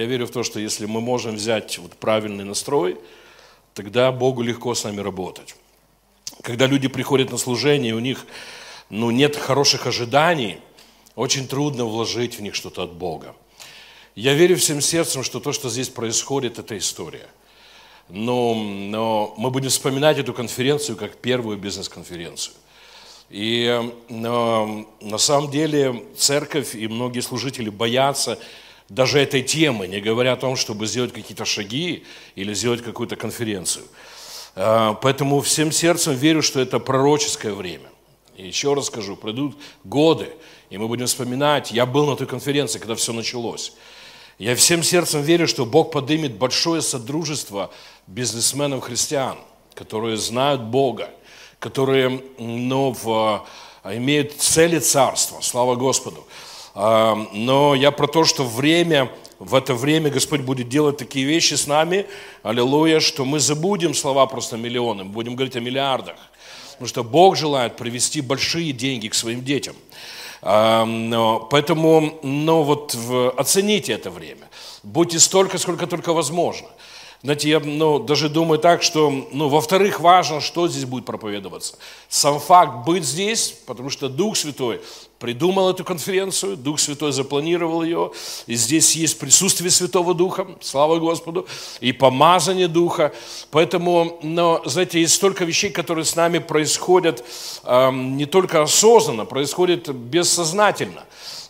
Я верю в то, что если мы можем взять вот правильный настрой, тогда Богу легко с нами работать. Когда люди приходят на служение, и у них нет хороших ожиданий, очень трудно вложить в них что-то от Бога. Я верю всем сердцем, что то, что здесь происходит, это история. Но мы будем вспоминать эту конференцию как первую бизнес-конференцию. И на самом деле церковь и многие служители боятся даже этой темы, не говоря о том, чтобы сделать какие-то шаги или сделать какую-то конференцию. Поэтому всем сердцем верю, что это пророческое время. И еще раз скажу, пройдут годы, и мы будем вспоминать, я был на той конференции, когда все началось. Я всем сердцем верю, что Бог поднимет большое содружество бизнесменов-христиан, которые знают Бога, которые имеют цели царства, слава Господу. Но я про то, что в это время Господь будет делать такие вещи с нами, аллилуйя, что мы забудем слова просто миллионы, мы будем говорить о миллиардах. Потому что Бог желает привести большие деньги к своим детям. Поэтому, оцените это время. Будьте столько, сколько только возможно. Знаете, я даже думаю так, что, во-вторых, важно, что здесь будет проповедоваться. Сам факт быть здесь, потому что Дух Святой придумал эту конференцию, Дух Святой запланировал ее, и здесь есть присутствие Святого Духа, слава Господу, и помазание Духа. Поэтому, знаете, есть столько вещей, которые с нами происходят не только осознанно, происходят бессознательно,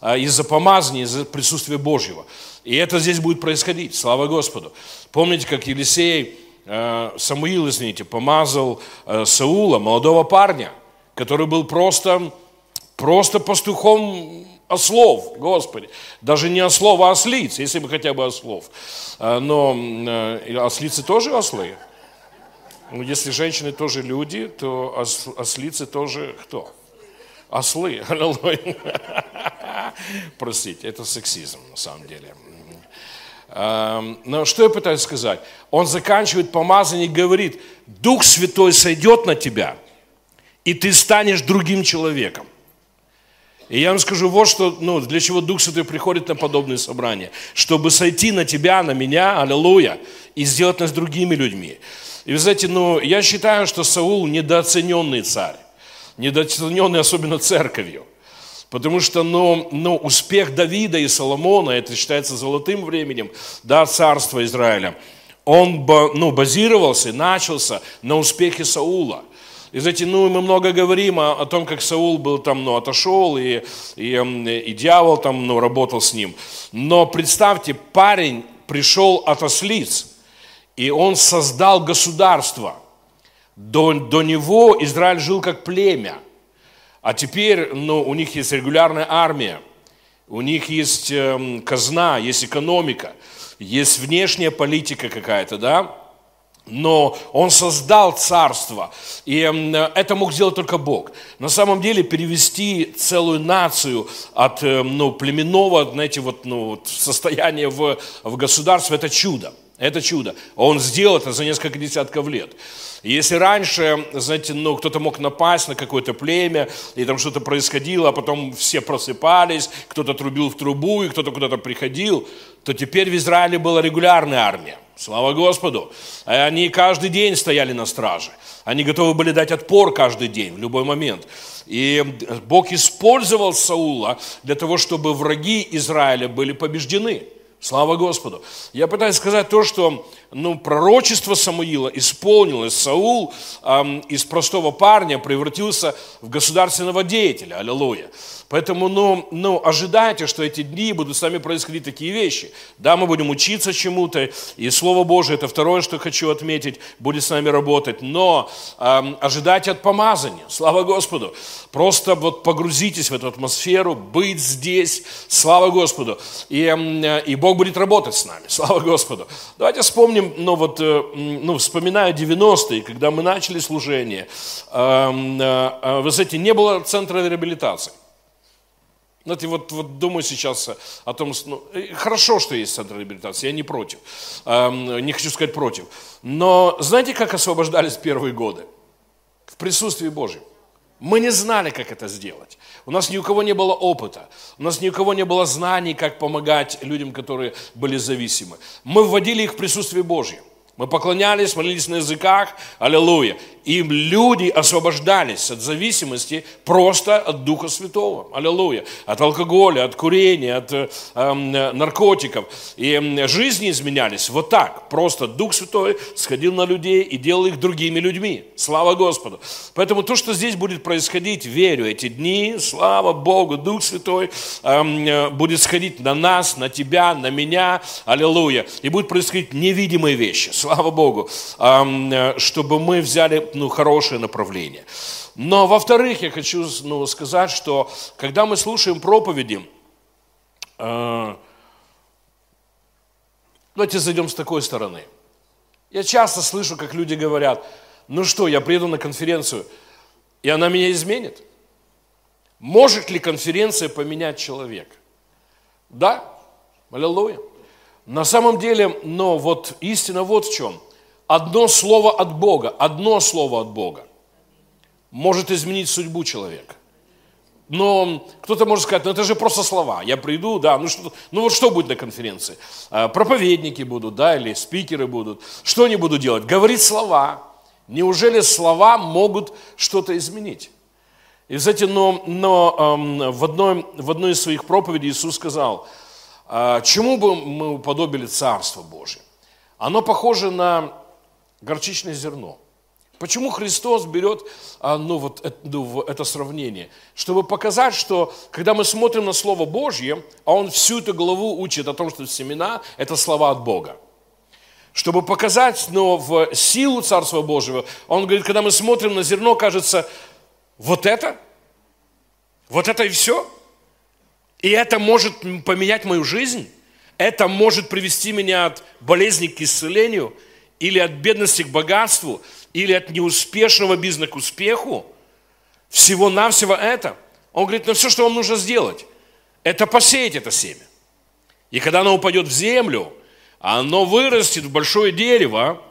из-за помазания, из-за присутствия Божьего. И это здесь будет происходить, слава Господу. Помните, как Самуил, помазал Саула, молодого парня, который был просто пастухом ослов, Господи. Даже не ослов, а ослиц, если бы хотя бы ослов. Но ослицы тоже ослы? Если женщины тоже люди, то ослицы тоже кто? Ослы. Простите, это сексизм на самом деле. Но что я пытаюсь сказать? Он заканчивает помазание и говорит, Дух Святой сойдет на тебя, и ты станешь другим человеком. И я вам скажу, вот что, для чего Дух Святой приходит на подобные собрания. Чтобы сойти на тебя, на меня, аллилуйя, и сделать нас другими людьми. И вы знаете, я считаю, что Саул недооцененный царь. Недооцененный особенно церковью. Потому что, успех Давида и Соломона, это считается золотым временем, царства Израиля, он, базировался, начался на успехе Саула. И знаете, мы много говорим о том, как Саул был там, отошел, и дьявол там, работал с ним. Но представьте, парень пришел от ослиц, и он создал государство. До него Израиль жил как племя. А теперь, у них есть регулярная армия, у них есть казна, есть экономика, есть внешняя политика какая-то, да? Но он создал царство, и это мог сделать только Бог. На самом деле перевести целую нацию от племенного, состояния в государство – это чудо. Это чудо. Он сделал это за несколько десятков лет. Если раньше, кто-то мог напасть на какое-то племя, и там что-то происходило, а потом все просыпались, кто-то трубил в трубу, и кто-то куда-то приходил, то теперь в Израиле была регулярная армия. Слава Господу! Они каждый день стояли на страже. Они готовы были дать отпор каждый день, в любой момент. И Бог использовал Саула для того, чтобы враги Израиля были побеждены. Слава Господу! Я пытаюсь сказать то, что пророчество Самуила исполнилось. Саул из простого парня превратился в государственного деятеля. Аллилуйя! Поэтому, ожидайте, что эти дни будут с нами происходить такие вещи. Да, мы будем учиться чему-то, и Слово Божие, это второе, что хочу отметить, будет с нами работать. Но ожидайте от помазания. Слава Господу! Просто погрузитесь в эту атмосферу, быть здесь. Слава Господу! И Бог будет работать с нами, слава Господу. Давайте вспомним, вспоминая 90-е, когда мы начали служение, вы знаете, не было центра реабилитации. Знаете, думаю сейчас о том, хорошо, что есть центр реабилитации, я не против, не хочу сказать против. Но знаете, как освобождались первые годы? В присутствии Божьем. Мы не знали, как это сделать. У нас ни у кого не было опыта. У нас ни у кого не было знаний, как помогать людям, которые были зависимы. Мы вводили их в присутствие Божье. Мы поклонялись, молились на языках. Аллилуйя. И люди освобождались от зависимости просто от Духа Святого. Аллилуйя. От алкоголя, от курения, от наркотиков. И жизни изменялись вот так. Просто Дух Святой сходил на людей и делал их другими людьми. Слава Господу. Поэтому то, что здесь будет происходить, верю, эти дни, слава Богу, Дух Святой будет сходить на нас, на тебя, на меня. Аллилуйя. И будут происходить невидимые вещи. Слава Богу. Чтобы мы взяли хорошее направление. Но, во-вторых, я хочу сказать, что когда мы слушаем проповеди, давайте зайдем с такой стороны. Я часто слышу, как люди говорят, ну что, я приеду на конференцию, и она меня изменит? Может ли конференция поменять человека? Да, аллилуйя. На самом деле, но вот истина вот в чем. Одно слово от Бога может изменить судьбу человека. Но кто-то может сказать, ну это же просто слова. Я приду, да, вот что будет на конференции? Проповедники будут, да, или спикеры будут. Что они будут делать? Говорить слова. Неужели слова могут что-то изменить? И, знаете, в одной из своих проповедей Иисус сказал, чему бы мы уподобили Царство Божие? Оно похоже на горчичное зерно. Почему Христос берет это сравнение? Чтобы показать, что когда мы смотрим на Слово Божье, а Он всю эту главу учит о том, что семена – это слова от Бога. Чтобы показать в силу Царства Божьего, Он говорит, когда мы смотрим на зерно, кажется, вот это и все? И это может поменять мою жизнь? Это может привести меня от болезни к исцелению? Или от бедности к богатству, или от неуспешного бизнеса к успеху, всего-навсего это. Он говорит, все, что вам нужно сделать, это посеять это семя. И когда оно упадет в землю, оно вырастет в большое дерево,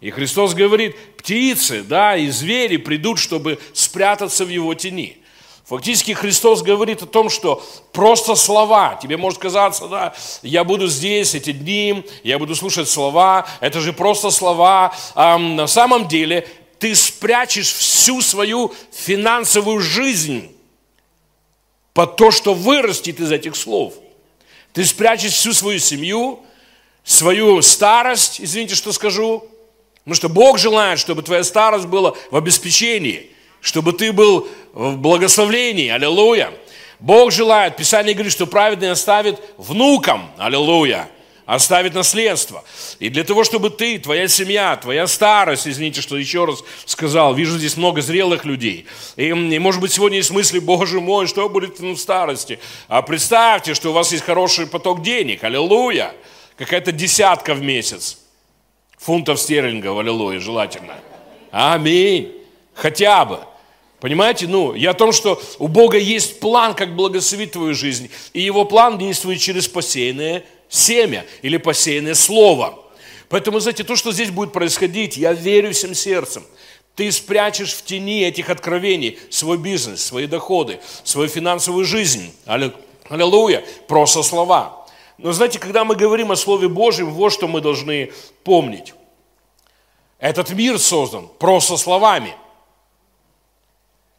и Христос говорит, птицы, да, и звери придут, чтобы спрятаться в его тени. Фактически Христос говорит о том, что просто слова. Тебе может казаться, да, я буду здесь эти дни, я буду слушать слова, это же просто слова. А на самом деле ты спрячешь всю свою финансовую жизнь под то, что вырастет из этих слов. Ты спрячешь всю свою семью, свою старость, извините, что скажу, потому что Бог желает, чтобы твоя старость была в обеспечении, чтобы ты был в благословении, аллилуйя. Бог желает, Писание говорит, что праведный оставит внукам, аллилуйя, оставит наследство. И для того, чтобы ты, твоя семья, твоя старость, извините, что еще раз сказал, вижу здесь много зрелых людей. И может быть, сегодня есть мысли, Боже мой, что будет в старости? А представьте, что у вас есть хороший поток денег, аллилуйя, какая-то десятка в месяц, фунтов стерлингов, аллилуйя, желательно. Аминь. Хотя бы. Понимаете? Я о том, что у Бога есть план, как благословить твою жизнь. И его план действует через посеянное семя или посеянное слово. Поэтому, знаете, то, что здесь будет происходить, я верю всем сердцем. Ты спрячешь в тени этих откровений свой бизнес, свои доходы, свою финансовую жизнь. Аллилуйя. Просто слова. Но, знаете, когда мы говорим о Слове Божьем, вот что мы должны помнить. Этот мир создан просто словами.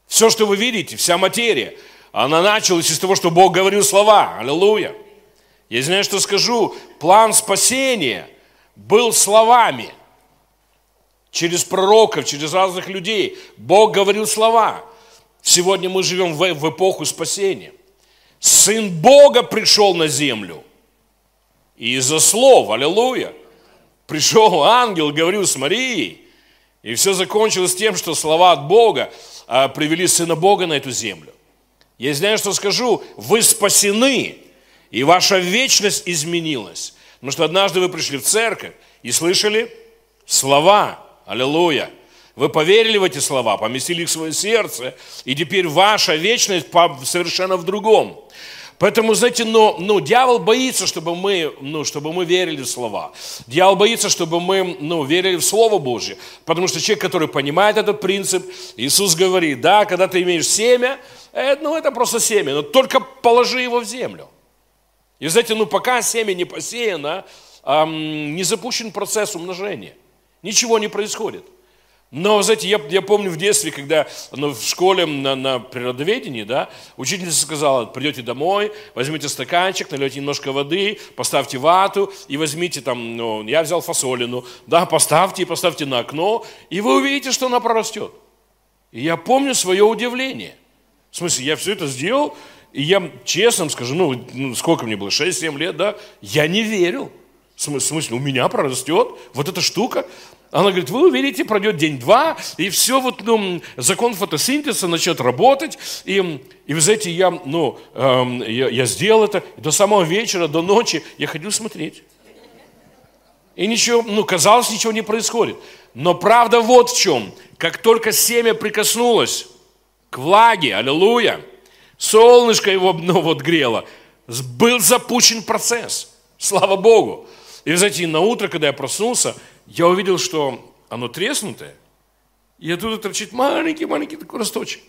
Все, что вы видите, вся материя, она началась из того, что Бог говорил слова. Аллилуйя. Я знаю, что скажу. План спасения был словами. Через пророков, через разных людей. Бог говорил слова. Сегодня мы живем в эпоху спасения. Сын Бога пришел на землю. И из-за слов, аллилуйя, пришел ангел, говорил с Марией. И все закончилось тем, что слова от Бога привели Сына Бога на эту землю. Я знаю, что скажу, вы спасены, и ваша вечность изменилась. Потому что однажды вы пришли в церковь и слышали слова, аллилуйя. Вы поверили в эти слова, поместили их в свое сердце, и теперь ваша вечность совершенно в другом. Поэтому, знаете, дьявол боится, чтобы мы верили в слова. Дьявол боится, чтобы мы, верили в Слово Божье. Потому что человек, который понимает этот принцип, Иисус говорит, да, когда ты имеешь семя, это просто семя, но только положи его в землю. И, знаете, пока семя не посеяно, не запущен процесс умножения. Ничего не происходит. Но, знаете, я помню в детстве, когда в школе на природоведении, да, учительница сказала, придете домой, возьмите стаканчик, нальете немножко воды, поставьте вату и возьмите я взял фасолину, да, поставьте на окно, и вы увидите, что она прорастет. И я помню свое удивление. В смысле, я все это сделал, и я честно вам скажу, сколько мне было, 6-7 лет, да, я не верил. В смысле, у меня прорастет вот эта штука. Она говорит, вы увидите, пройдет день-два, и все, закон фотосинтеза начнет работать. И вы знаете, я сделал это. До самого вечера, до ночи я ходил смотреть. И ничего, казалось, ничего не происходит. Но правда вот в чем. Как только семя прикоснулось к влаге, аллилуйя, солнышко его, грело, был запущен процесс. Слава Богу. И вы знаете, на утро, когда я проснулся, я увидел, что оно треснутое, и оттуда торчит маленький-маленький такой росточек.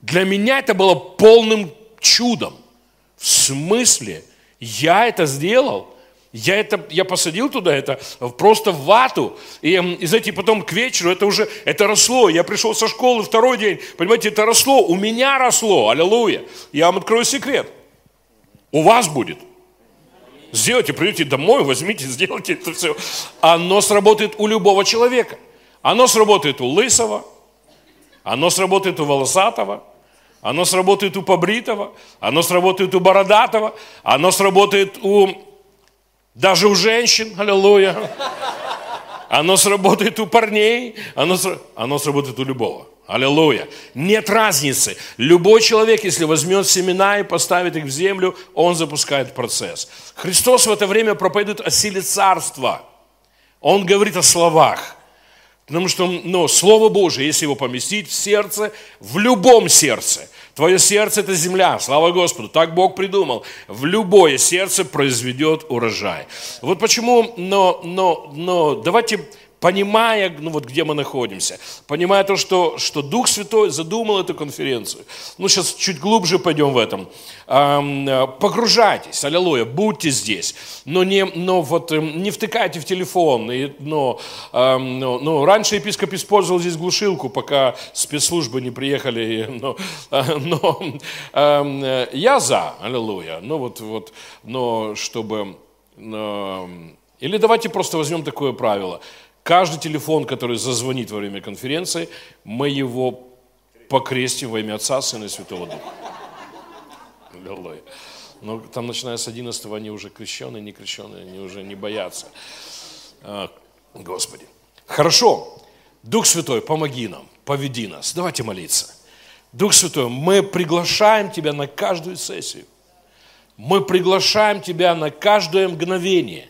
Для меня это было полным чудом. В смысле, я это сделал, я посадил туда это просто в вату, и знаете, потом к вечеру это росло. Я пришел со школы второй день, понимаете, это росло, у меня росло, аллилуйя. Я вам открою секрет, у вас будет. Сделайте, придете домой, возьмите, сделайте это все. Оно сработает у любого человека. Оно сработает у лысого, оно сработает у волосатого, оно сработает у побритого, оно сработает у бородатого, оно сработает даже у женщин, аллилуйя. Оно сработает у парней, оно сработает у любого. Аллилуйя. Нет разницы. Любой человек, если возьмет семена и поставит их в землю, он запускает процесс. Христос в это время проповедует о силе царства. Он говорит о словах. Потому что Слово Божие, если его поместить в сердце, в любом сердце, твое сердце – это земля, слава Господу, так Бог придумал, в любое сердце произведет урожай. Вот почему, давайте... Понимая, где мы находимся, понимая то, что Дух Святой задумал эту конференцию. Сейчас чуть глубже пойдем в этом. Погружайтесь, аллилуйя, будьте здесь, не втыкайте в телефон. Раньше епископ использовал здесь глушилку, пока спецслужбы не приехали. Я за, аллилуйя, чтобы... Или давайте просто возьмем такое правило. Каждый телефон, который зазвонит во время конференции, мы его покрестим во имя Отца, Сына и Святого Духа. Аллилуйя. Но там, начиная с 11-го, они уже крещеные, они уже не боятся. Господи. Хорошо. Дух Святой, помоги нам, поведи нас. Давайте молиться. Дух Святой, мы приглашаем Тебя на каждую сессию. Мы приглашаем Тебя на каждое мгновение.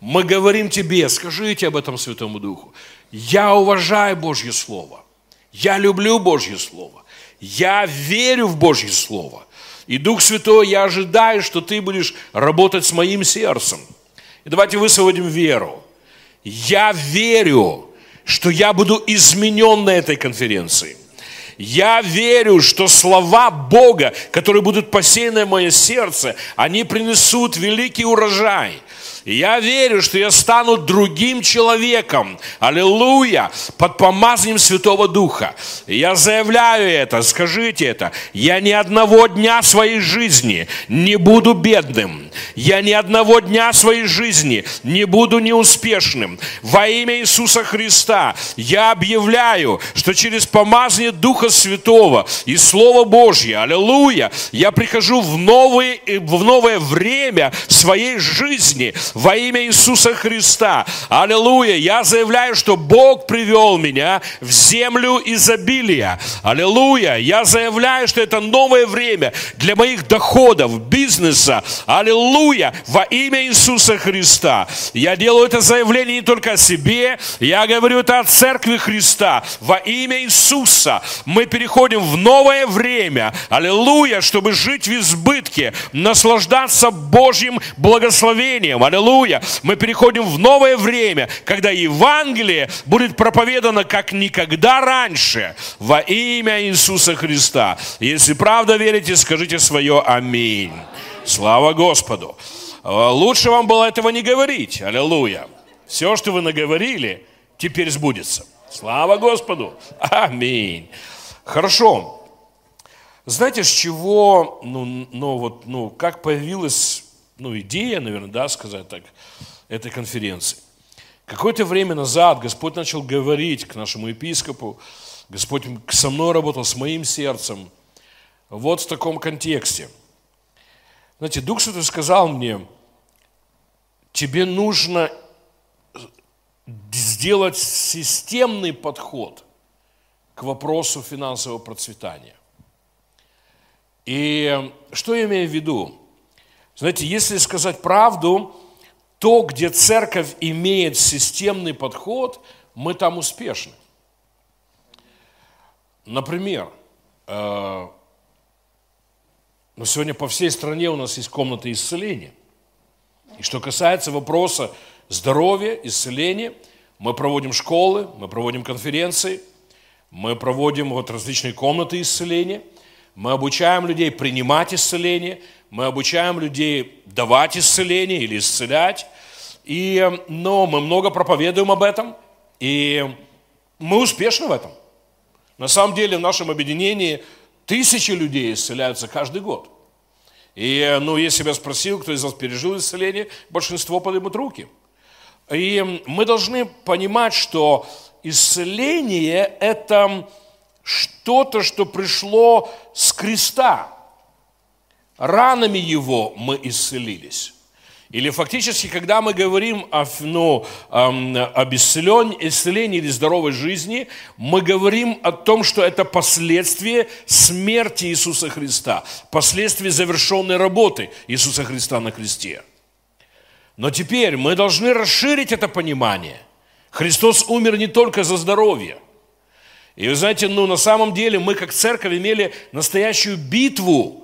Мы говорим Тебе, скажите об этом Святому Духу. Я уважаю Божье Слово. Я люблю Божье Слово. Я верю в Божье Слово. И, Дух Святой, я ожидаю, что Ты будешь работать с моим сердцем. И давайте высвободим веру. Я верю, что я буду изменен на этой конференции. Я верю, что слова Бога, которые будут посеяны в мое сердце, они принесут великий урожай. Я верю, что я стану другим человеком, аллилуйя, под помазанием Святого Духа. Я заявляю это, скажите это. Я ни одного дня своей жизни не буду бедным. Я ни одного дня своей жизни не буду неуспешным. Во имя Иисуса Христа я объявляю, что через помазание Духа Святого и Слово Божье, аллилуйя, я прихожу в новое время своей жизни, во имя Иисуса Христа. Аллилуйя. Я заявляю, что Бог привел меня в землю изобилия. Аллилуйя. Я заявляю, что это новое время для моих доходов, бизнеса. Аллилуйя. Во имя Иисуса Христа. Я делаю это заявление не только о себе, я говорю это о Церкви Христа. Во имя Иисуса мы переходим в новое время. Аллилуйя. Чтобы жить в избытке, наслаждаться Божьим благословением. Аллилуйя. Мы переходим в новое время, когда Евангелие будет проповедано как никогда раньше. Во имя Иисуса Христа. Если правда верите, скажите свое аминь. Слава Господу. Лучше вам было этого не говорить. Аллилуйя. Все, что вы наговорили, теперь сбудется. Слава Господу. Аминь. Хорошо. Знаете, с чего, как появилась, идея, наверное, сказать так, этой конференции. Какое-то время назад Господь начал говорить к нашему епископу, Господь со мной работал, с моим сердцем, вот в таком контексте. Знаете, Дух Святой сказал мне, тебе нужно сделать системный подход к вопросу финансового процветания. И что я имею в виду? Знаете, если сказать правду, то, где церковь имеет системный подход, мы там успешны. Например, сегодня по всей стране у нас есть комнаты исцеления. И что касается вопроса здоровья, исцеления, мы проводим школы, мы проводим конференции, мы проводим различные комнаты исцеления. Мы обучаем людей принимать исцеление, мы обучаем людей давать исцеление или исцелять. Но мы много проповедуем об этом, и мы успешны в этом. На самом деле в нашем объединении тысячи людей исцеляются каждый год. Если я спросил, кто из вас пережил исцеление, большинство поднимут руки. И мы должны понимать, что исцеление – это... что-то, что пришло с креста. Ранами его мы исцелились. Или фактически, когда мы говорим об исцелении или здоровой жизни, мы говорим о том, что это последствие смерти Иисуса Христа, последствие завершенной работы Иисуса Христа на кресте. Но теперь мы должны расширить это понимание. Христос умер не только за здоровье. И вы знаете, на самом деле мы как церковь имели настоящую битву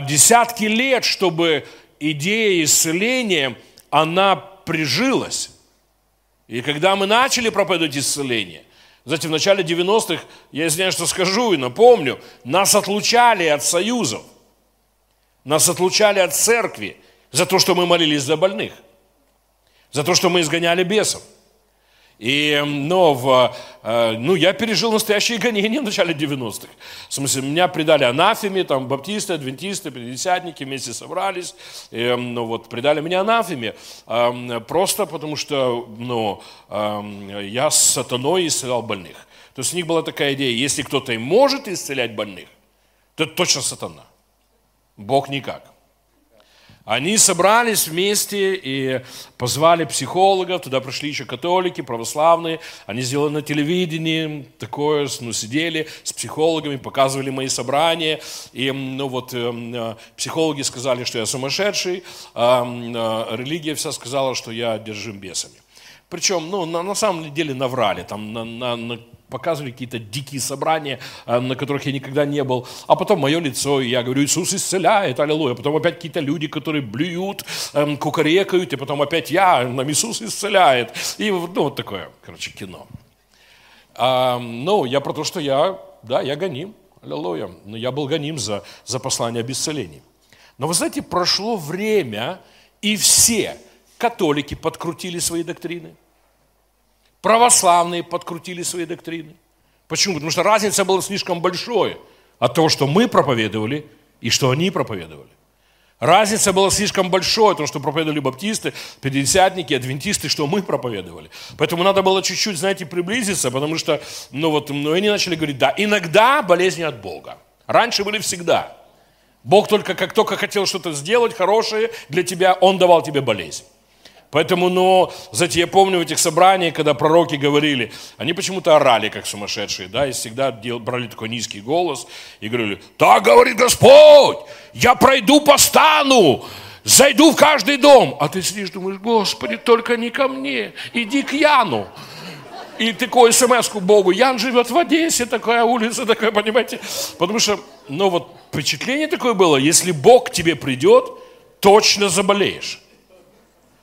десятки лет, чтобы идея исцеления, она прижилась. И когда мы начали проповедовать исцеление, знаете, в начале 90-х, я извиняюсь, что скажу и напомню, нас отлучали от союзов, нас отлучали от церкви за то, что мы молились за больных, за то, что мы изгоняли бесов. Я пережил настоящие гонения в начале 90-х. В смысле, меня предали анафеме, баптисты, адвентисты, пятидесятники вместе собрались. Предали меня анафеме. Просто потому что, я с сатаной исцелял больных. То есть у них была такая идея, если кто-то и может исцелять больных, то это точно сатана. Бог никак. Они собрались вместе и позвали психологов, туда пришли еще католики, православные, они сделали на телевидении такое, сидели с психологами, показывали мои собрания, и психологи сказали, что я сумасшедший, а религия вся сказала, что я одержим бесами. Причем, на самом деле наврали, показывали какие-то дикие собрания, на которых я никогда не был. А потом мое лицо, и я говорю, Иисус исцеляет, аллилуйя. Потом опять какие-то люди, которые блюют, кукарекают, и потом опять нам Иисус исцеляет. И вот такое, кино. Я про то, что я гоним, аллилуйя. Но я был гоним за послание об исцелении. Но вы знаете, прошло время, и все католики подкрутили свои доктрины. Православные подкрутили свои доктрины. Почему? Потому что разница была слишком большой от того, что мы проповедовали и что они проповедовали. Разница была слишком большой от того, что проповедовали баптисты, пятидесятники, адвентисты, что мы проповедовали. Поэтому надо было чуть-чуть, приблизиться, потому что, они начали говорить, иногда болезни от Бога. Раньше были всегда. Бог только, как только хотел что-то сделать хорошее для тебя, Он давал тебе болезнь. Поэтому, знаете, я помню в этих собраниях, когда пророки говорили, они почему-то орали, как сумасшедшие, да, и всегда брали такой низкий голос и говорили, так говорит Господь, я пройду по стану, зайду в каждый дом. А ты сидишь, думаешь, Господи, только не ко мне, иди к Яну. И такую смс-ку Богу, Ян живет в Одессе, такая улица, такая, понимаете. Потому что, вот впечатление такое было, если Бог к тебе придет, точно заболеешь.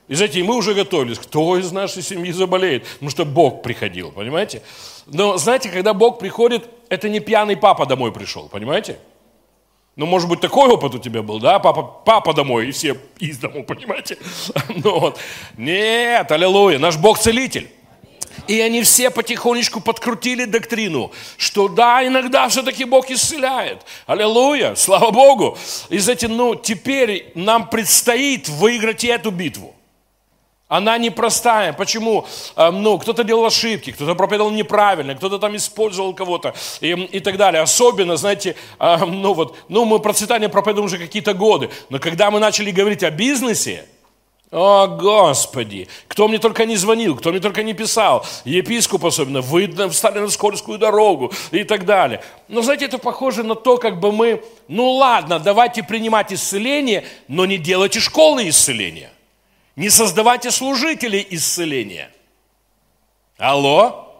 И знаете, мы уже готовились, кто из нашей семьи заболеет, потому что Бог приходил, понимаете. Но знаете, когда Бог приходит, это не пьяный папа домой пришел, понимаете. Может быть, такой опыт у тебя был, да? Папа домой, и все из дому, понимаете. Нет, аллилуйя, наш Бог целитель. И они все потихонечку подкрутили доктрину, что да, иногда все-таки Бог исцеляет. Аллилуйя, слава Богу. И знаете, теперь нам предстоит выиграть и эту битву. Она непростая. Почему? Кто-то делал ошибки, кто-то проповедовал неправильно, кто-то там использовал кого-то и так далее. Особенно, знаете, мы процветание проповедуем уже какие-то годы. Но когда мы начали говорить о бизнесе, о, Господи, кто мне только не звонил, кто мне только не писал, епископ особенно, вы встали на скользкую дорогу и так далее. Но знаете, это похоже на то, как бы мы, ладно, давайте принимать исцеление, но не делайте школы исцеления. Не создавайте служителей исцеления. Алло?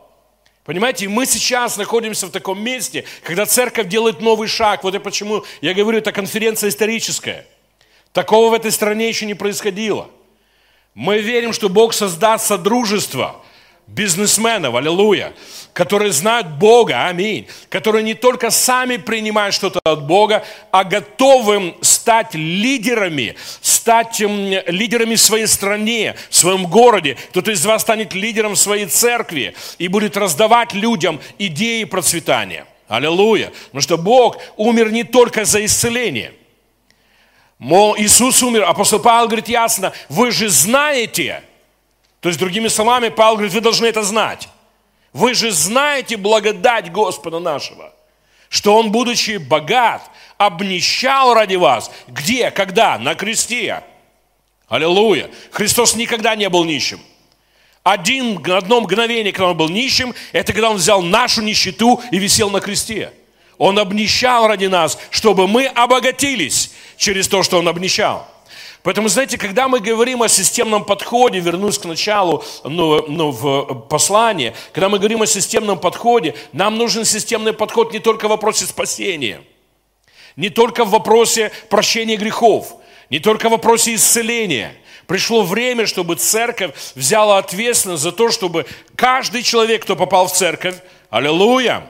Понимаете, мы сейчас находимся в таком месте, когда церковь делает новый шаг. Вот и почему я говорю, это конференция историческая. Такого в этой стране еще не происходило. Мы верим, что Бог создаст содружество бизнесменов, аллилуйя, которые знают Бога, аминь, которые не только сами принимают что-то от Бога, а готовы стать лидерами в своей стране, в своем городе. Кто-то из вас станет лидером в своей церкви и будет раздавать людям идеи процветания. Аллилуйя. Потому что Бог умер не только за исцеление. Иисус умер, апостол Павел говорит ясно, вы же знаете, то есть другими словами, Павел говорит, вы должны это знать. Вы же знаете благодать Господа нашего, что Он, будучи богат, обнищал ради вас. Где, когда? На кресте. Аллилуйя. Христос никогда не был нищим. Одно мгновение, когда Он был нищим, это когда Он взял нашу нищету и висел на кресте. Он обнищал ради нас, чтобы мы обогатились через то, что Он обнищал. Поэтому, знаете, когда мы говорим о системном подходе, вернусь к началу в послании, когда мы говорим о системном подходе, нам нужен системный подход не только в вопросе спасения, не только в вопросе прощения грехов, не только в вопросе исцеления. Пришло время, чтобы церковь взяла ответственность за то, чтобы каждый человек, кто попал в церковь, аллилуйя,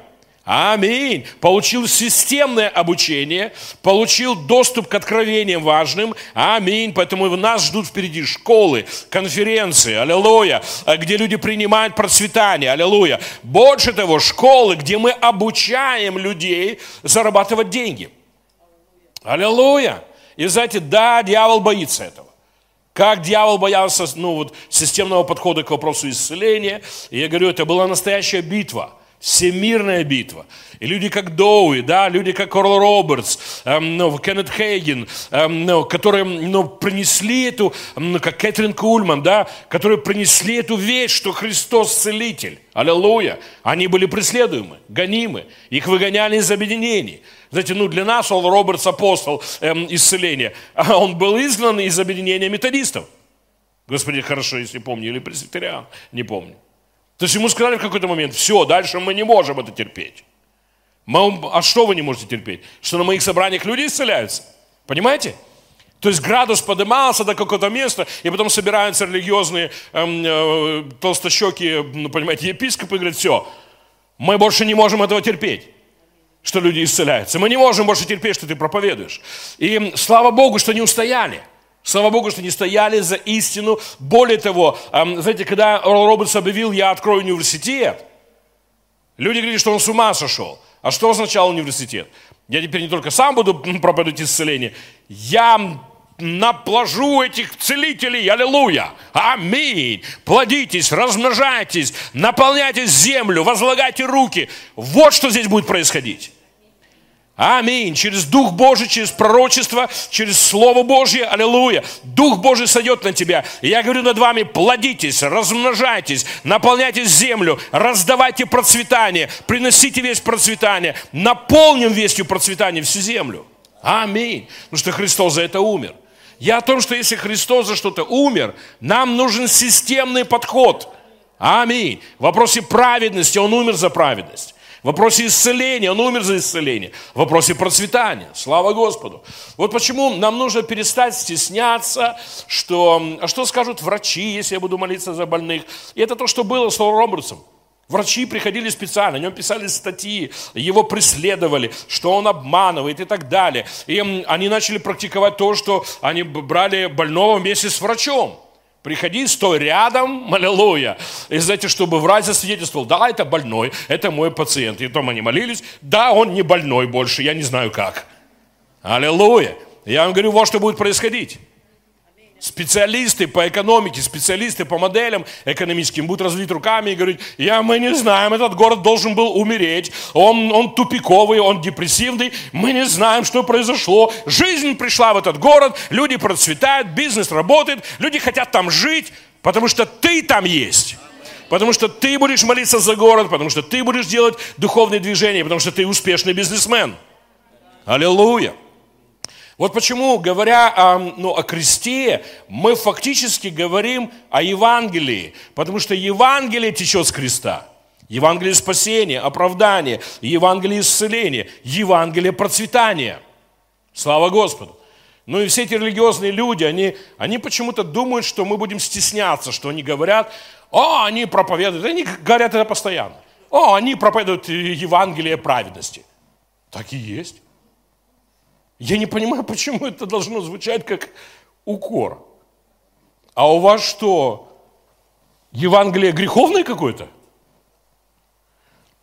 аминь. Получил системное обучение, получил доступ к откровениям важным. Аминь. Поэтому нас ждут впереди школы, конференции, аллилуйя, где люди принимают процветание, аллилуйя. Больше того, школы, где мы обучаем людей зарабатывать деньги. Аллилуйя. И знаете, да, дьявол боится этого. Как дьявол боялся системного подхода к вопросу исцеления. И я говорю, это была настоящая битва. Всемирная битва. И люди как Доуи, да, люди как Орл Робертс, Кеннет Хейген, которые принесли эту, как Кэтрин Кульман, да, которые принесли эту весть, что Христос целитель. Аллилуйя. Они были преследуемы, гонимы. Их выгоняли из объединений. Знаете, для нас Орл Робертс апостол исцеления. А он был изгнан из объединения методистов. Господи, хорошо, если помню, или пресвитериан, не помню. То есть ему сказали в какой-то момент, все, дальше мы не можем это терпеть. А что вы не можете терпеть? Что на моих собраниях люди исцеляются? Понимаете? То есть градус поднимался до какого-то места, и потом собираются религиозные толстощеки, понимаете, епископы, и говорят, все, мы больше не можем этого терпеть, что люди исцеляются. Мы не можем больше терпеть, что ты проповедуешь. И слава Богу, что не устояли. Слава Богу, что не стояли за истину. Более того, знаете, когда Орл Робертс объявил, я открою университет, люди говорили, что он с ума сошел. А что означал университет? Я теперь не только сам буду проповедовать исцеление, я наплажу этих целителей, аллилуйя, аминь. Плодитесь, размножайтесь, наполняйте землю, возлагайте руки. Вот что здесь будет происходить. Аминь. Через Дух Божий, через пророчество, через Слово Божье. Аллилуйя. Дух Божий сойдет на тебя. И я говорю над вами, плодитесь, размножайтесь, наполняйте землю, раздавайте процветание, приносите весть процветания, наполним вестью процветания всю землю. Аминь. Потому что Христос за это умер. Я о том, что если Христос за что-то умер, нам нужен системный подход. Аминь. В вопросе праведности Он умер за праведность. В вопросе исцеления, Он умер за исцеление. В вопросе процветания, слава Господу. Вот почему нам нужно перестать стесняться, что, а что скажут врачи, если я буду молиться за больных. И это то, что было с Лором Робертсом. Врачи приходили специально, о нем писали статьи, его преследовали, что он обманывает и так далее. И они начали практиковать то, что они брали больного вместе с врачом. Приходи, стой рядом, аллилуйя. И знаете, чтобы врач засвидетельствовал, да, это больной, это мой пациент. И там они молились, да, он не больной больше, я не знаю как. Аллилуйя. Я вам говорю, вот что будет происходить. Специалисты по экономике, специалисты по моделям экономическим будут разводить руками и говорить, мы не знаем, этот город должен был умереть, он тупиковый, он депрессивный, мы не знаем, что произошло. Жизнь пришла в этот город, люди процветают, бизнес работает, люди хотят там жить, потому что ты там есть. Потому что ты будешь молиться за город, потому что ты будешь делать духовные движения, потому что ты успешный бизнесмен. Аллилуйя. Вот почему, говоря о кресте, мы фактически говорим о Евангелии, потому что Евангелие течет с креста. Евангелие спасения, оправдания, Евангелие исцеления, Евангелие процветания. Слава Господу! Ну и все эти религиозные люди, они почему-то думают, что мы будем стесняться, что они говорят, они проповедуют, они говорят это постоянно. Они проповедуют Евангелие праведности. Так и есть. Я не понимаю, почему это должно звучать как укор. А у вас что, Евангелие греховное какое-то?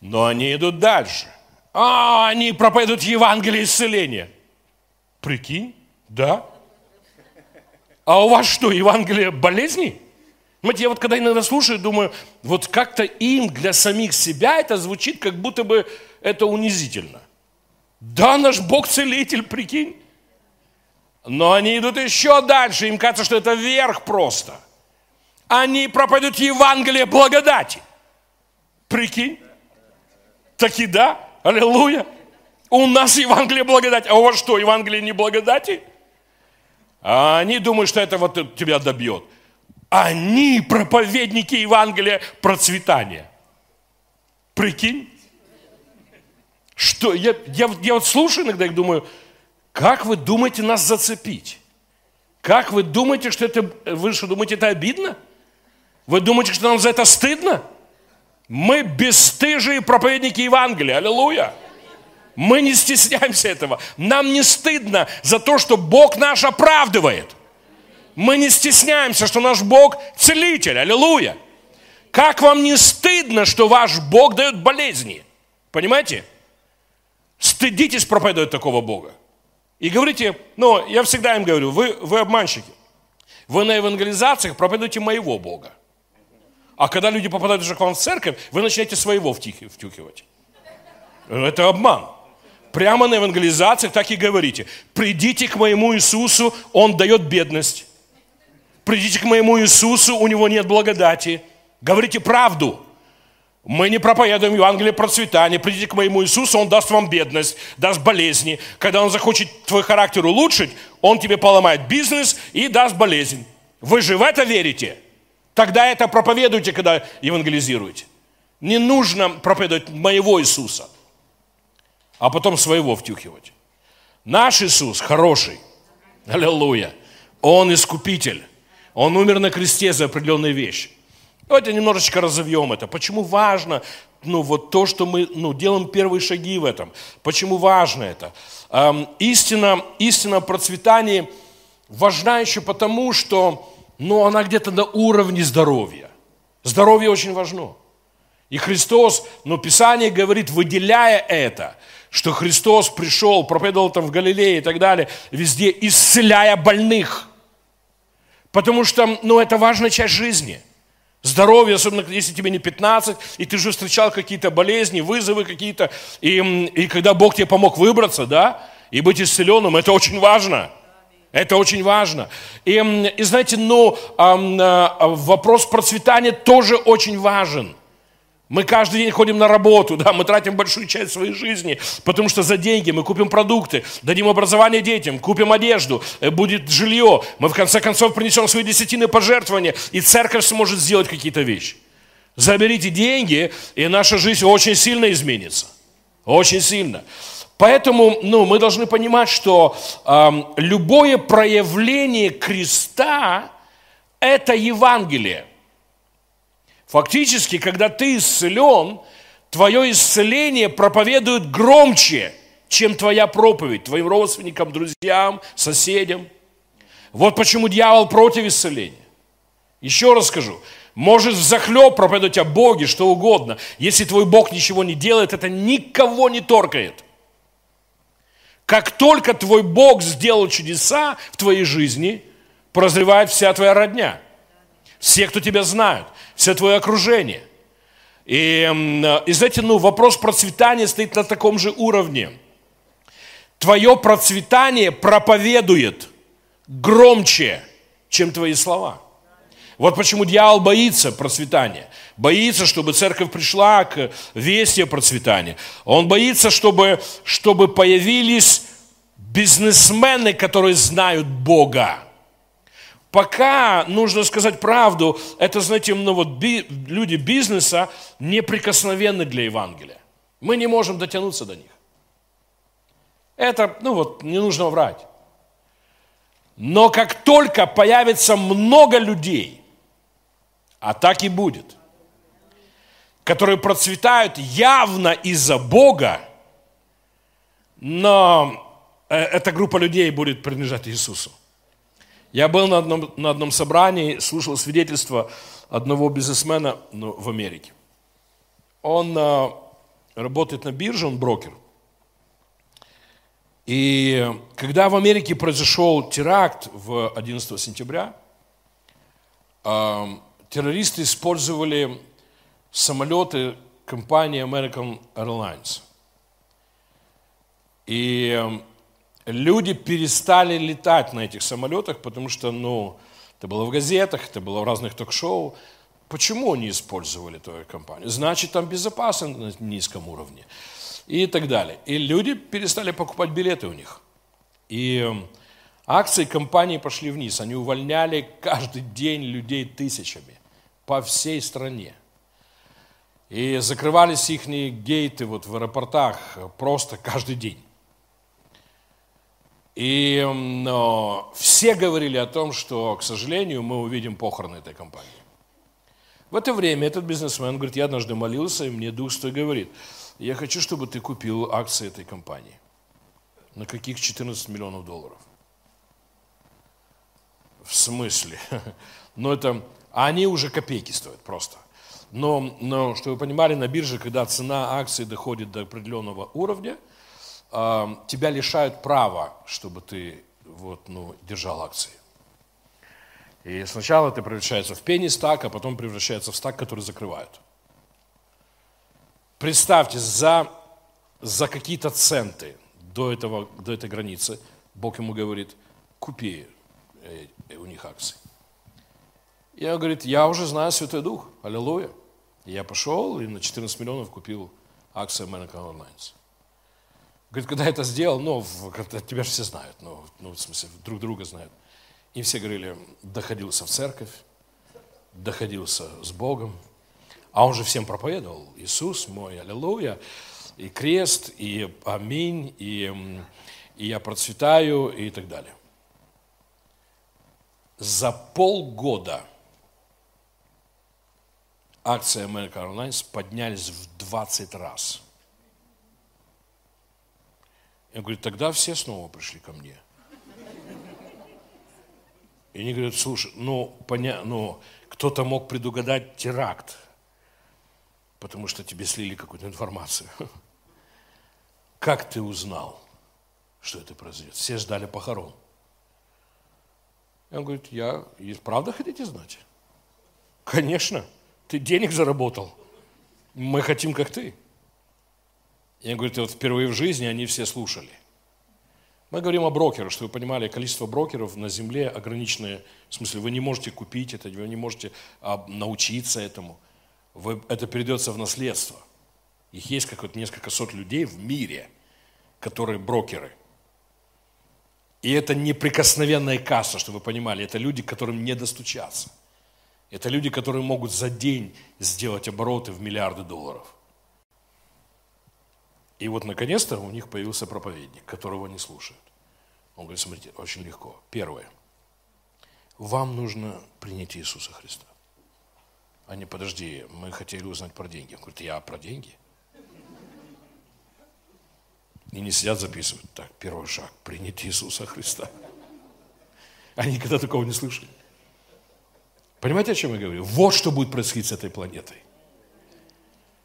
Но они идут дальше. Они проповедуют Евангелие исцеления. Прикинь, да? А у вас что, Евангелие болезни? Знаете, я вот когда иногда слушаю, думаю, вот как-то им для самих себя это звучит, как будто бы это унизительно. Да, наш Бог-целитель, прикинь. Но они идут еще дальше, им кажется, что это верх просто. Они проповедуют Евангелие благодати. Прикинь. Таки да, аллилуйя. У нас Евангелие благодати. А у вас что, Евангелие не благодати? А они думают, что это вот тебя добьет. Они проповедники Евангелия процветания. Прикинь. Что? Я вот слушаю иногда и думаю, как вы думаете нас зацепить? Как вы думаете, что это обидно? Вы думаете, что нам за это стыдно? Мы бесстыжие проповедники Евангелия, аллилуйя! Мы не стесняемся этого. Нам не стыдно за то, что Бог нас оправдывает. Мы не стесняемся, что наш Бог целитель, аллилуйя! Как вам не стыдно, что ваш Бог дает болезни? Понимаете? Стыдитесь проповедовать такого Бога. И говорите, я всегда им говорю, вы обманщики. Вы на евангелизациях проповедуете моего Бога. А когда люди попадают уже к вам в церковь, вы начинаете своего втюхивать. Это обман. Прямо на евангелизациях так и говорите. Придите к моему Иисусу, Он дает бедность. Придите к моему Иисусу, у Него нет благодати. Говорите правду. Мы не проповедуем Евангелие процветания. Придите к моему Иисусу, Он даст вам бедность, даст болезни. Когда Он захочет твой характер улучшить, Он тебе поломает бизнес и даст болезнь. Вы же в это верите? Тогда это проповедуйте, когда евангелизируете. Не нужно проповедовать моего Иисуса, а потом своего втюхивать. Наш Иисус хороший. Аллилуйя. Он искупитель. Он умер на кресте за определенные вещи. Давайте немножечко разовьем это. Почему важно, то, что мы, делаем первые шаги в этом. Почему важно это? Истина о процветании важна еще потому, что, она где-то на уровне здоровья. Здоровье очень важно. И Христос, Писание говорит, выделяя это, что Христос пришел, проповедовал там в Галилее и так далее, везде исцеляя больных. Потому что, это важная часть жизни. Здоровье, особенно если тебе не 15, и ты уже встречал какие-то болезни, вызовы какие-то, и когда Бог тебе помог выбраться, да, и быть исцеленным, это очень важно. Это очень важно. И знаете, вопрос процветания тоже очень важен. Мы каждый день ходим на работу, да, мы тратим большую часть своей жизни, потому что за деньги мы купим продукты, дадим образование детям, купим одежду, будет жилье, мы в конце концов принесем свои десятины пожертвования, и церковь сможет сделать какие-то вещи. Заберите деньги, и наша жизнь очень сильно изменится, очень сильно. Поэтому мы должны понимать, что любое проявление креста – это Евангелие. Фактически, когда ты исцелен, твое исцеление проповедует громче, чем твоя проповедь, твоим родственникам, друзьям, соседям. Вот почему дьявол против исцеления. Еще раз скажу, можешь взахлеб проповедовать о Боге, что угодно. Если твой Бог ничего не делает, это никого не торкает. Как только твой Бог сделал чудеса в твоей жизни, прозревает вся твоя родня. Все, кто тебя знают, все твое окружение. И знаете, вопрос процветания стоит на таком же уровне. Твое процветание проповедует громче, чем твои слова. Вот почему дьявол боится процветания. Боится, чтобы церковь пришла к вести о процветании. Он боится, чтобы появились бизнесмены, которые знают Бога. Пока, нужно сказать правду, это, знаете, люди бизнеса неприкосновенны для Евангелия. Мы не можем дотянуться до них. Это, не нужно врать. Но как только появится много людей, а так и будет, которые процветают явно из-за Бога, но эта группа людей будет принижать Иисусу. Я был на одном собрании, слушал свидетельство одного бизнесмена в Америке. Он работает на бирже, он брокер. И когда в Америке произошел теракт 11 сентября, террористы использовали самолеты компании American Airlines. И люди перестали летать на этих самолетах, потому что, это было в газетах, это было в разных ток-шоу. Почему они использовали эту компанию? Значит, там безопасность на низком уровне и так далее. И люди перестали покупать билеты у них. И акции компании пошли вниз. Они увольняли каждый день людей тысячами по всей стране. И закрывались их гейты в аэропортах просто каждый день. И все говорили о том, что, к сожалению, мы увидим похороны этой компании. В это время этот бизнесмен говорит: я однажды молился, и мне Дух Святой говорит, я хочу, чтобы ты купил акции этой компании. На каких 14 миллионов долларов? В смысле? Они уже копейки стоят просто. Но, чтобы вы понимали, на бирже, когда цена акций доходит до определенного уровня, тебя лишают права, чтобы ты держал акции. И сначала это превращается в пенни стак, а потом превращается в стак, который закрывают. Представьте, за какие-то центы до этой границы Бог ему говорит: купи у них акции. И он говорит: я уже знаю Святой Дух, аллилуйя. И я пошел и на 14 миллионов купил акции American Airlines. Говорит, когда я это сделал, тебя же все знают, друг друга знают. И все говорили: доходился в церковь, доходился с Богом. А он же всем проповедовал: Иисус мой, аллилуйя, и крест, и аминь, и я процветаю, и так далее. За полгода акции American Airlines поднялись в 20 раз. Он говорит: тогда все снова пришли ко мне. И они говорят: слушай, кто-то мог предугадать теракт, потому что тебе слили какую-то информацию. Как ты узнал, что это произойдет? Все ждали похорон. И он говорит: правда хотите знать? Конечно, ты денег заработал. Мы хотим, как ты. Я говорю, ты вот впервые в жизни, они все слушали. Мы говорим о брокерах, чтобы вы понимали, количество брокеров на земле ограниченное. В смысле, вы не можете купить это, вы не можете научиться этому. Это перейдется в наследство. Их есть какое-то несколько сот людей в мире, которые брокеры. И это неприкосновенная касса, чтобы вы понимали. Это люди, к которым не достучаться. Это люди, которые могут за день сделать обороты в миллиарды долларов. И вот наконец-то у них появился проповедник, которого они слушают. Он говорит, смотрите, очень легко. Первое. Вам нужно принять Иисуса Христа. Они, подожди, мы хотели узнать про деньги. Он говорит, я про деньги? И не сидят записывают. Так, первый шаг. Принять Иисуса Христа. Они никогда такого не слышали. Понимаете, о чем я говорю? Вот что будет происходить с этой планетой.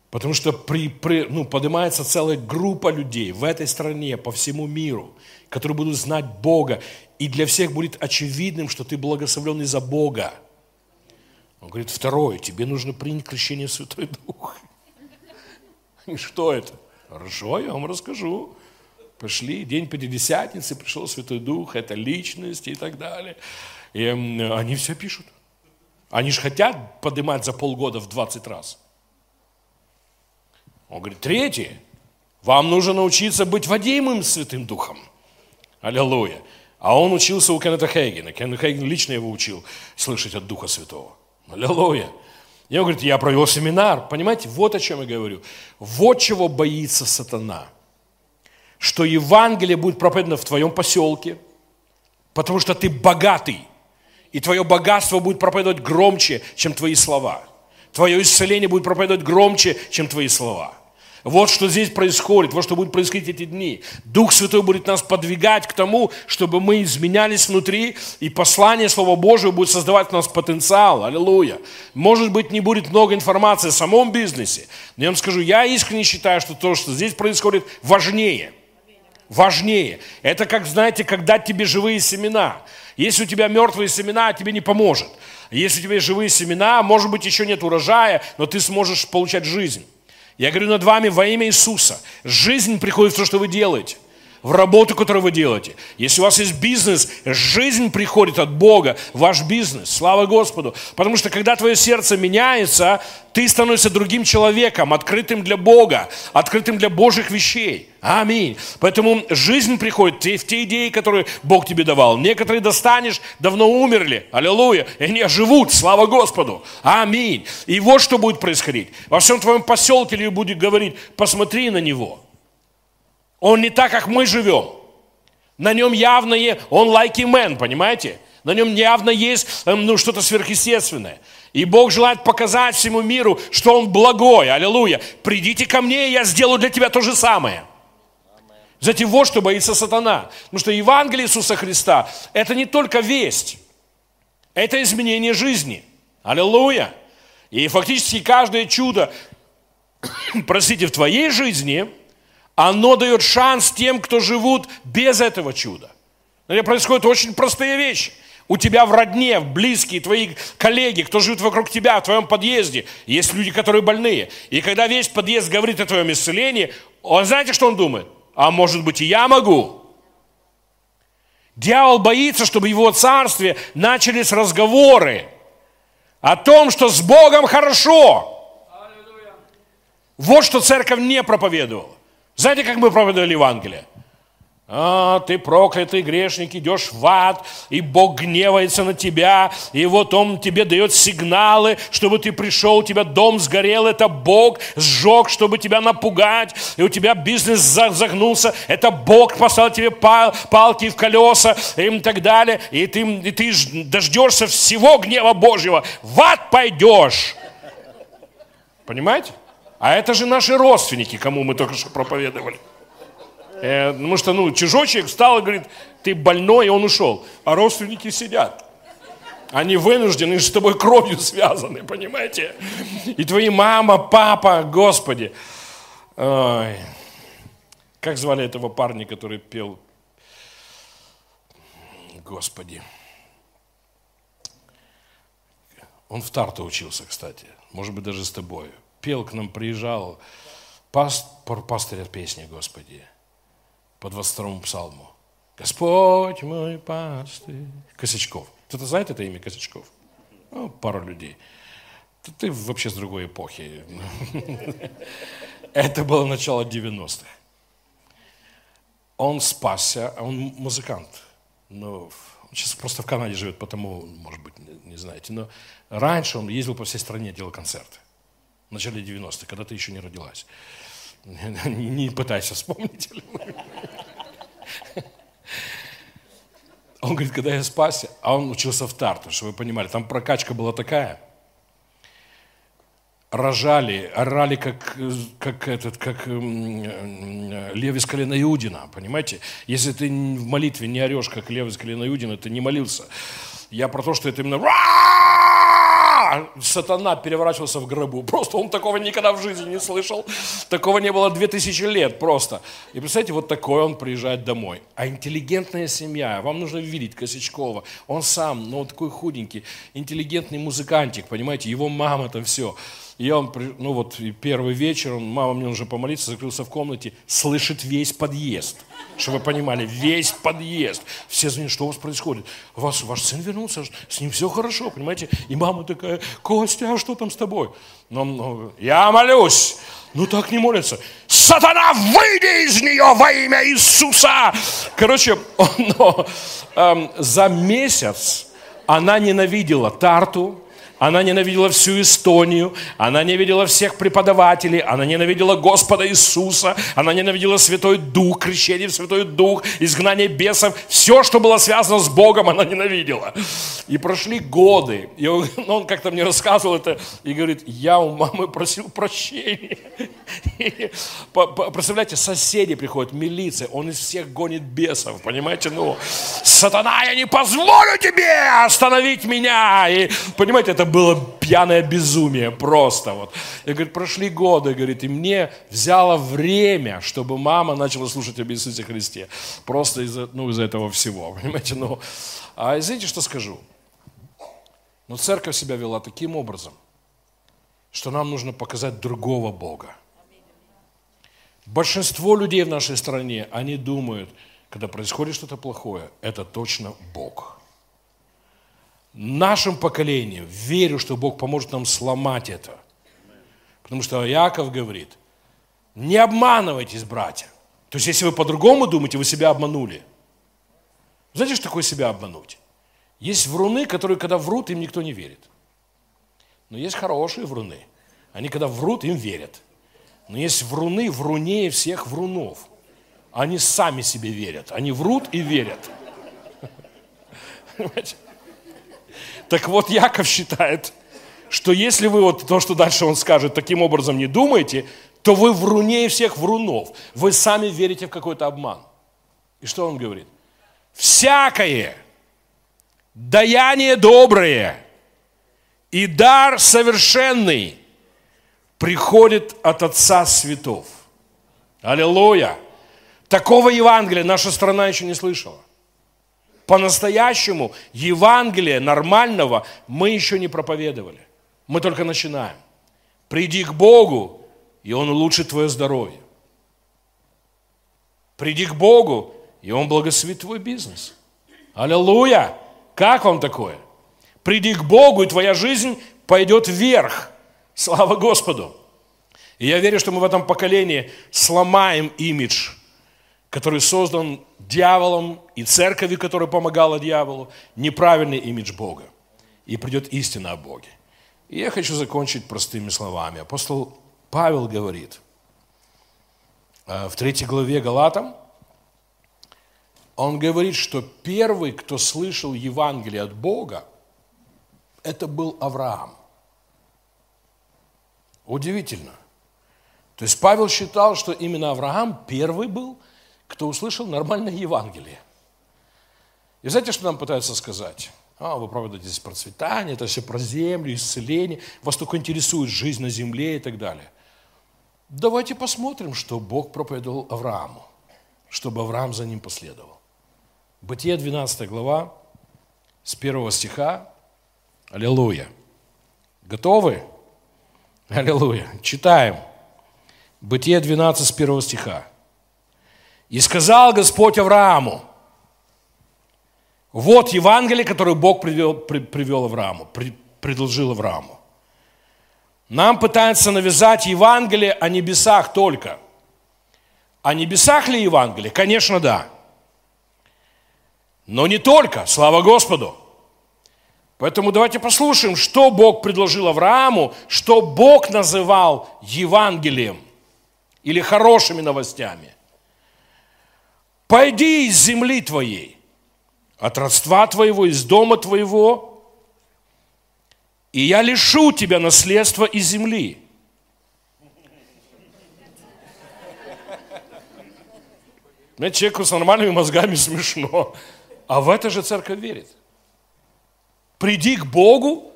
Потому что поднимается целая группа людей в этой стране, по всему миру, которые будут знать Бога. И для всех будет очевидным, что ты благословлен из-за Бога. Он говорит, второе, тебе нужно принять крещение в Святой Дух. И что это? Хорошо, я вам расскажу. Пошли, день Пятидесятницы, пришел Святой Дух, это личность и так далее. И они все пишут. Они же хотят поднимать за полгода в 20 раз. Он говорит, третье, вам нужно научиться быть водимым Святым Духом. Аллилуйя. А он учился у Кеннета Хейгена. Кеннет Хейген лично его учил слышать от Духа Святого. Аллилуйя. И он говорит, я провел семинар. Понимаете, вот о чем я говорю. Вот чего боится сатана. Что Евангелие будет проповедано в твоем поселке, потому что ты богатый. И твое богатство будет проповедовать громче, чем твои слова. Твое исцеление будет проповедовать громче, чем твои слова. Вот что здесь происходит, вот что будет происходить эти дни. Дух Святой будет нас подвигать к тому, чтобы мы изменялись внутри, и послание Слова Божьего будет создавать в нас потенциал. Аллилуйя. Может быть, не будет много информации о самом бизнесе, но я вам скажу, я искренне считаю, что то, что здесь происходит, важнее. Важнее. Это как, знаете, как дать тебе живые семена. Если у тебя мертвые семена, тебе не поможет. Если у тебя живые семена, может быть, еще нет урожая, но ты сможешь получать жизнь. Я говорю над вами во имя Иисуса. Жизнь приходит в то, что вы делаете, в работу, которую вы делаете. Если у вас есть бизнес, жизнь приходит от Бога, ваш бизнес. Слава Господу. Потому что, когда твое сердце меняется, ты становишься другим человеком, открытым для Бога, открытым для Божьих вещей. Аминь. Поэтому жизнь приходит в те идеи, которые Бог тебе давал. Некоторые достанешь, давно умерли. Аллилуйя. И они оживут. Слава Господу. Аминь. И вот что будет происходить. Во всем твоем поселке люди будут говорить, посмотри на него. Он не так, как мы живем. На нем явно есть, он like a man, понимаете? На нем явно есть что-то сверхъестественное. И Бог желает показать всему миру, что он благой. Аллилуйя. Придите ко мне, и я сделаю для тебя то же самое. Знаете, вот что боится сатана. Потому что Евангелие Иисуса Христа – это не только весть. Это изменение жизни. Аллилуйя. И фактически каждое чудо, простите, в твоей жизни, оно дает шанс тем, кто живут без этого чуда. Происходят очень простые вещи. У тебя в родне, близкие, твои коллеги, кто живет вокруг тебя, в твоем подъезде, есть люди, которые больные. И когда весь подъезд говорит о твоем исцелении, он, знаете, что он думает? А может быть, и я могу. Дьявол боится, чтобы в его царстве начались разговоры о том, что с Богом хорошо. Аллилуйя. Вот что церковь не проповедовала. Знаете, как мы проповедовали Евангелие? А, ты проклятый грешник, идешь в ад, и Бог гневается на тебя, и вот Он тебе дает сигналы, чтобы ты пришел, у тебя дом сгорел, это Бог сжег, чтобы тебя напугать, и у тебя бизнес загнулся, это Бог поставил тебе палки в колеса и так далее, и ты дождешься всего гнева Божьего, в ад пойдешь. Понимаете? А это же наши родственники, кому мы только что проповедовали. Потому что, чужой человек встал и говорит, ты больной, и он ушел. А родственники сидят. Они вынуждены, с тобой кровью связаны, понимаете? И твои мама, папа, Господи. Ой. Как звали этого парня, который пел? Господи. Он в Тарту учился, кстати, может быть, даже с тобой. Пел к нам, приезжал, пастырь от песни, Господи, по 22-му псалму. Господь мой пастырь. Косячков. Кто-то знает это имя Косячков? Ну, пару людей. Ты вообще с другой эпохи. Это было начало 90-х. Он спасся, а он музыкант. Но он сейчас просто в Канаде живет, потому, может быть, не знаете. Но раньше он ездил по всей стране, делал концерты. В начале 90-х, когда ты еще не родилась. Не пытайся вспомнить. Он говорит, когда я спасся, а он учился в Тарту, чтобы вы понимали, там прокачка была такая. Рожали, орали, как лев из колена Иудина, понимаете? Если ты в молитве не орешь, как лев из колена Иудина, ты не молился. Я про то, что это именно... Сатана переворачивался в гробу. Просто он такого никогда в жизни не слышал. Такого не было 2000 лет просто. И представляете, вот такой он приезжает домой. А интеллигентная семья, вам нужно видеть Косячкова. Он сам, ну, такой худенький, интеллигентный музыкантик, понимаете, его мама там все. И он, ну вот первый вечер, он, мама, мне нужно помолиться, закрылся в комнате, слышит весь подъезд. Чтобы вы понимали, весь подъезд. Все звонят, что у вас происходит? Ваш сын вернулся, с ним все хорошо, понимаете? И мама такая, Костя, а что там с тобой? Но, я молюсь. Ну так не молится. Сатана, выйди из нее во имя Иисуса! Короче, за месяц она ненавидела Тарту, она ненавидела всю Эстонию, она ненавидела всех преподавателей, она ненавидела Господа Иисуса, она ненавидела Святой Дух, крещение в Святой Дух, изгнание бесов, все, что было связано с Богом, она ненавидела. И прошли годы, и он как-то мне рассказывал это, и говорит, я у мамы просил прощения. Представляете, соседи приходят, милиция, он из всех гонит бесов, понимаете, ну, сатана, я не позволю тебе остановить меня, и, понимаете, это было пьяное безумие просто. Вот. Я, говорит, прошли годы, говорит, и мне взяло время, чтобы мама начала слушать об Иисусе Христе. Просто из-за этого всего, понимаете. Ну, а извините, что скажу. Но церковь себя вела таким образом, что нам нужно показать другого Бога. Большинство людей в нашей стране, они думают, когда происходит что-то плохое, это точно Бог. Нашим поколением верю, что Бог поможет нам сломать это. Потому что Иаков говорит, не обманывайтесь, братья. То есть, если вы по-другому думаете, вы себя обманули. Знаете, что такое себя обмануть? Есть вруны, которые, когда врут, им никто не верит. Но есть хорошие вруны. Они, когда врут, им верят. Но есть вруны врунее всех врунов. Они сами себе верят. Они врут и верят. Понимаете? Так вот, Яков считает, что если вы вот то, что дальше он скажет, таким образом не думаете, то вы врунее всех врунов. Вы сами верите в какой-то обман. И что он говорит? Всякое даяние доброе и дар совершенный приходит от Отца Светов. Аллилуйя! Такого Евангелия наша страна еще не слышала. По-настоящему Евангелие нормального мы еще не проповедовали. Мы только начинаем. Приди к Богу, и Он улучшит твое здоровье. Приди к Богу, и Он благословит твой бизнес. Аллилуйя! Как вам такое? Приди к Богу, и твоя жизнь пойдет вверх. Слава Господу! И я верю, что мы в этом поколении сломаем имидж, который создан дьяволом и церковью, которая помогала дьяволу, неправильный имидж Бога. И придет истина о Боге. И я хочу закончить простыми словами. Апостол Павел говорит в 3 главе Галатам, он говорит, что первый, кто слышал Евангелие от Бога, это был Авраам. Удивительно. То есть Павел считал, что именно Авраам первый был, кто услышал нормальное Евангелие. И знаете, что нам пытаются сказать? Вы проповедуете процветание, это все про землю, исцеление, вас только интересует жизнь на земле и так далее. Давайте посмотрим, что Бог проповедовал Аврааму, чтобы Авраам за ним последовал. Бытие 12 глава, с 1 стиха, аллилуйя. Готовы? Аллилуйя. Читаем. Бытие 12 с 1 стиха. «И сказал Господь Аврааму». Вот Евангелие, которое Бог привел Аврааму, предложил Аврааму. Нам пытаются навязать Евангелие о небесах только. О небесах ли Евангелие? Конечно, да. Но не только, слава Господу. Поэтому давайте послушаем, что Бог предложил Аврааму, что Бог называл Евангелием или хорошими новостями. «Пойди из земли твоей, от родства твоего, из дома твоего, и я лишу тебя наследства из земли». Знаете, человеку с нормальными мозгами смешно, а в это же церковь верит. Приди к Богу,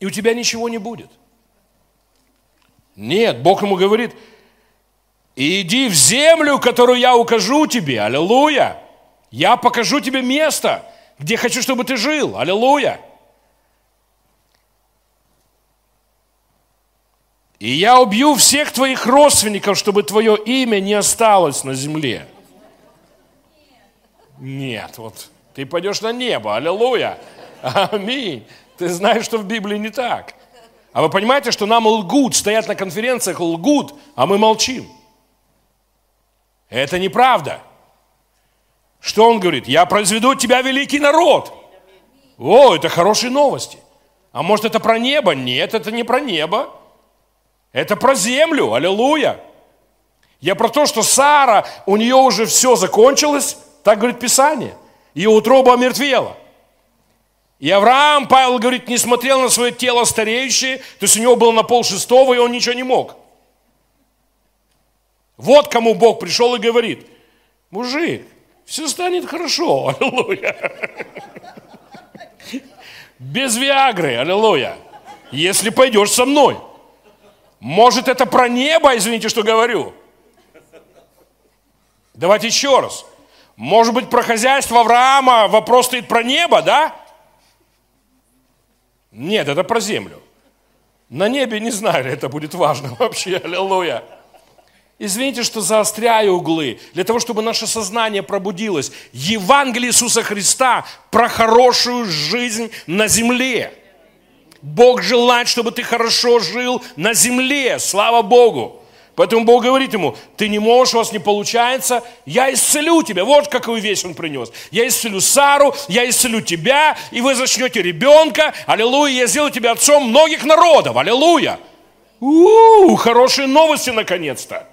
и у тебя ничего не будет. Нет, Бог ему говорит, иди в землю, которую я укажу тебе, аллилуйя. Я покажу тебе место, где хочу, чтобы ты жил. Аллилуйя. И я убью всех твоих родственников, чтобы твое имя не осталось на земле. Нет, вот ты пойдешь на небо. Аллилуйя. Аминь. Ты знаешь, что в Библии не так. А вы понимаете, что нам лгут, стоят на конференциях, лгут, а мы молчим. Это неправда. Что он говорит? Я произведу от тебя великий народ. О, это хорошие новости. А может, это про небо? Нет, это не про небо. Это про землю. Аллилуйя. Я про то, что Сара, у нее уже все закончилось, так говорит Писание. Ее утроба омертвела. И Авраам, Павел говорит, не смотрел на свое тело стареющее, то есть у него было на 5:30, и он ничего не мог. Вот кому Бог пришел и говорит, мужик, все станет хорошо, аллилуйя. Без Виагры, аллилуйя. Если пойдешь со мной. Может, это про небо, извините, что говорю. Давайте еще раз. Может быть, про хозяйство Авраама вопрос стоит про небо, да? Нет, это про землю. На небе не знаю, это будет важно вообще, аллилуйя. Извините, что заостряю углы, для того, чтобы наше сознание пробудилось. Евангелие Иисуса Христа про хорошую жизнь на земле. Бог желает, чтобы ты хорошо жил на земле, слава Богу. Поэтому Бог говорит ему, ты не можешь, у вас не получается, я исцелю тебя. Вот какую весть он принес. Я исцелю Сару, я исцелю тебя, и вы зачнете ребенка. Аллилуйя, я сделаю тебя отцом многих народов, аллилуйя. Хорошие новости наконец-то.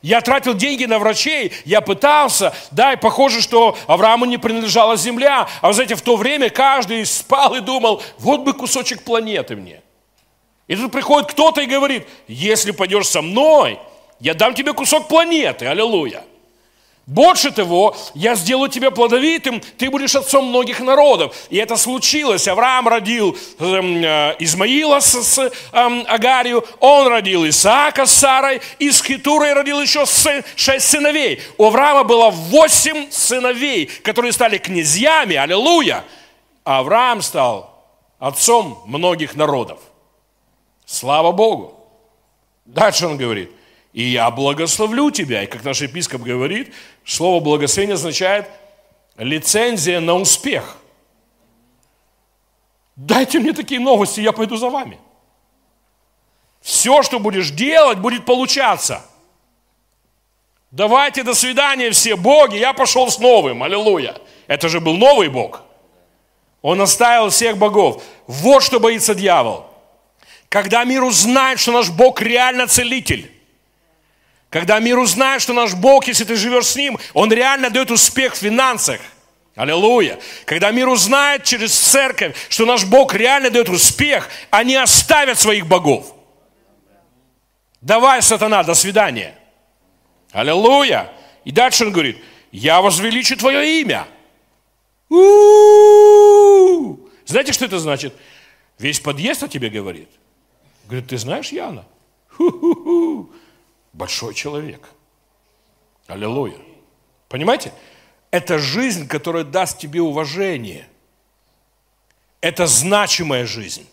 Я тратил деньги на врачей, я пытался, да, и похоже, что Аврааму не принадлежала земля. А вы знаете, в то время каждый спал и думал, вот бы кусочек планеты мне. И тут приходит кто-то и говорит, если пойдешь со мной, я дам тебе кусок планеты, аллилуйя. Больше того, я сделаю тебя плодовитым, ты будешь отцом многих народов. И это случилось. Авраам родил Измаила с Агарью, он родил Исаака с Сарой, и с Хетурой родил еще 6 сыновей. У Авраама было 8 сыновей, которые стали князьями, аллилуйя. А Авраам стал отцом многих народов. Слава Богу. Дальше он говорит. И я благословлю тебя. И как наш епископ говорит, слово благословение означает лицензия на успех. Дайте мне такие новости, я пойду за вами. Все, что будешь делать, будет получаться. Давайте, до свидания, все боги, я пошел с новым, аллилуйя. Это же был новый Бог. Он оставил всех богов. Вот что боится дьявол. Когда мир узнает, что наш Бог реально целитель, когда мир узнает, что наш Бог, если ты живешь с Ним, Он реально дает успех в финансах. Аллилуйя. Когда мир узнает через церковь, что наш Бог реально дает успех, они оставят своих богов. Давай, сатана, до свидания. Аллилуйя. И дальше он говорит, я возвеличу твое имя. Знаете, что это значит? Весь подъезд о тебе говорит. Говорит, ты знаешь, Яна? Большой человек. Аллилуйя. Понимаете? Это жизнь, которая даст тебе уважение. Это значимая жизнь.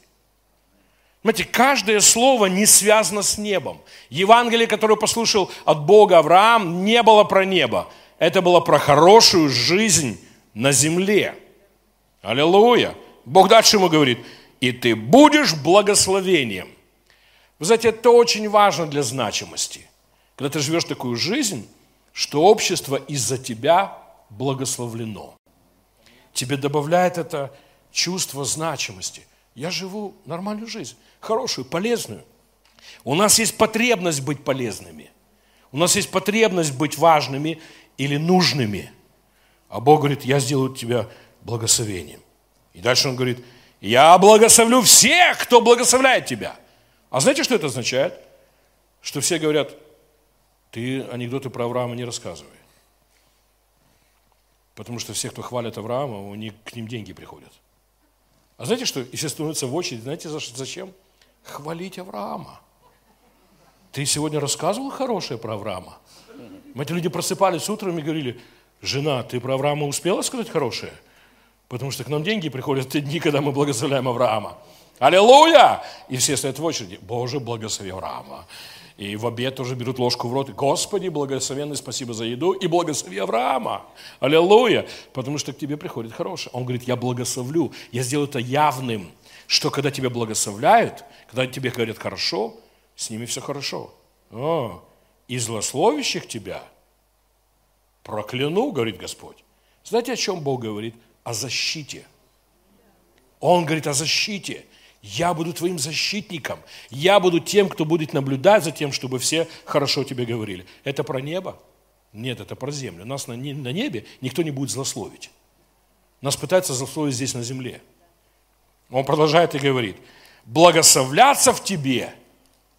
Знаете, каждое слово не связано с небом. Евангелие, которое послушал от Бога Авраам, не было про небо. Это было про хорошую жизнь на земле. Аллилуйя. Бог дальше ему говорит, и ты будешь благословением. Вы знаете, это очень важно для значимости. Когда ты живешь такую жизнь, что общество из-за тебя благословлено. Тебе добавляет это чувство значимости. Я живу нормальную жизнь, хорошую, полезную. У нас есть потребность быть полезными. У нас есть потребность быть важными или нужными. А Бог говорит, я сделаю тебя благословением. И дальше Он говорит, я благословлю всех, кто благословляет тебя. А знаете, что это означает? Что все говорят, ты анекдоты про Авраама не рассказывай. Потому что все, кто хвалит Авраама, у них к ним деньги приходят. А знаете что? И все становятся в очередь. Знаете, зачем? Хвалить Авраама. Ты сегодня рассказывал хорошее про Авраама? Эти люди просыпались утром и говорили, жена, ты про Авраама успела сказать хорошее? Потому что к нам деньги приходят в те дни, когда мы благословляем Авраама. Аллилуйя! И все стоят в очереди. Боже, благослови Авраама. И в обед тоже берут ложку в рот. Господи, благословенный, спасибо за еду. И благослови Авраама. Аллилуйя. Потому что к тебе приходит хорошее. Он говорит, я благословлю. Я сделаю это явным. Что когда тебя благословляют, когда тебе говорят хорошо, с ними все хорошо. И злословящих тебя прокляну, говорит Господь. Знаете, о чем Бог говорит? О защите. Он говорит о защите. Я буду твоим защитником. Я буду тем, кто будет наблюдать за тем, чтобы все хорошо тебе говорили. Это про небо? Нет, это про землю. Нас на небе никто не будет злословить. Нас пытаются злословить здесь на земле. Он продолжает и говорит, благословляться в тебе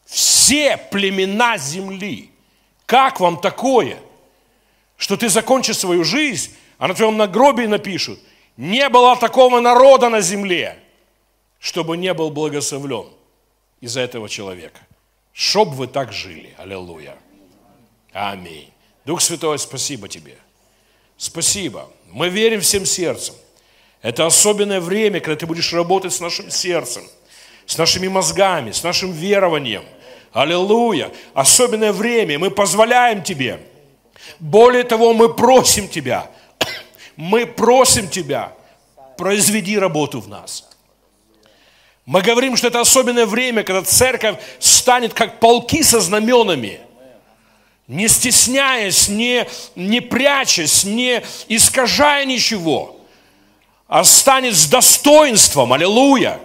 все племена земли. Как вам такое, что ты закончишь свою жизнь, а на твоем надгробии напишут, не было такого народа на земле, чтобы не был благословлен из-за этого человека. Чтоб вы так жили. Аллилуйя. Аминь. Дух Святой, спасибо тебе. Спасибо. Мы верим всем сердцем. Это особенное время, когда ты будешь работать с нашим сердцем, с нашими мозгами, с нашим верованием. Аллилуйя. Особенное время. Мы позволяем тебе. Более того, мы просим тебя. Мы просим тебя, произведи работу в нас. Мы говорим, что это особенное время, когда церковь станет как полки со знаменами, не стесняясь, не прячась, не искажая ничего, а станет с достоинством, аллилуйя,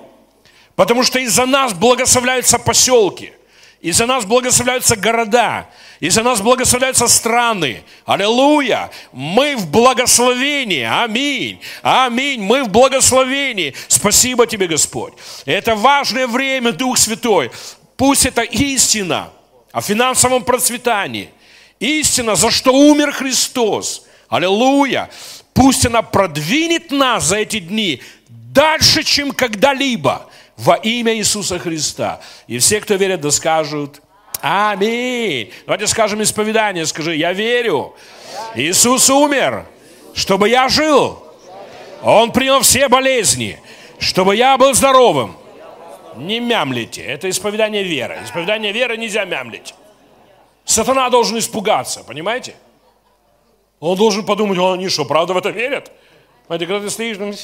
потому что из-за нас благословляются поселки, из-за нас благословляются города, из-за нас благословляются страны. Аллилуйя! Мы в благословении. Аминь! Аминь! Мы в благословении. Спасибо тебе, Господь. Это важное время, Дух Святой. Пусть это истина о финансовом процветании. Истина, за что умер Христос. Аллилуйя! Пусть она продвинет нас за эти дни дальше, чем когда-либо. Во имя Иисуса Христа. И все, кто верят, да скажут аминь. Давайте скажем исповедание. Скажи, я верю. Иисус умер, чтобы я жил. Он принял все болезни, чтобы я был здоровым. Не мямлите. Это исповедание веры. Исповедание веры нельзя мямлить. Сатана должен испугаться, понимаете? Он должен подумать, они что, правда в это верят? Понимаете, когда ты стоишь, думаешь,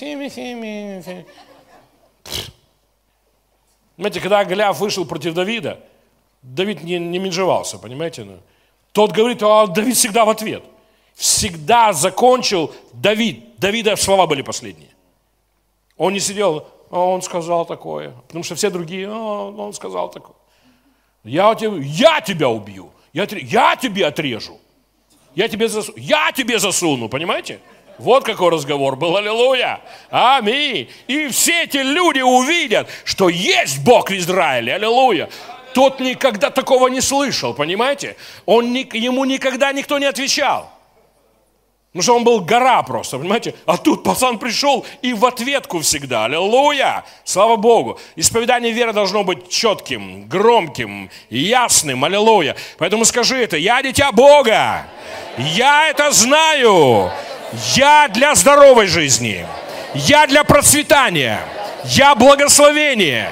понимаете, когда Голиаф вышел против Давида, Давид не менжевался, понимаете? Тот говорит, а Давид всегда в ответ. Всегда закончил Давид. Давида слова были последние. Он не сидел, он сказал такое. Потому что все другие, он сказал такое. Я тебя убью. Я тебе отрежу. Я тебе засуну, понимаете? Вот какой разговор был, аллилуйя, аминь. И все эти люди увидят, что есть Бог в Израиле, аллилуйя. Тот никогда такого не слышал, понимаете? Ему никогда никто не отвечал. Потому что он был гора просто, понимаете? А тут пацан пришел и в ответку всегда, аллилуйя, слава Богу. Исповедание веры должно быть четким, громким, ясным, аллилуйя. Поэтому скажи это, я дитя Бога, я это знаю. Я для здоровой жизни. Я для процветания. Я благословение.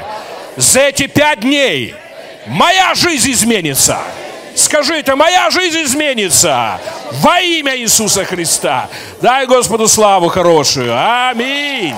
за эти 5 дней моя жизнь изменится. Скажи это, моя жизнь изменится во имя Иисуса Христа. Дай Господу славу хорошую. Аминь.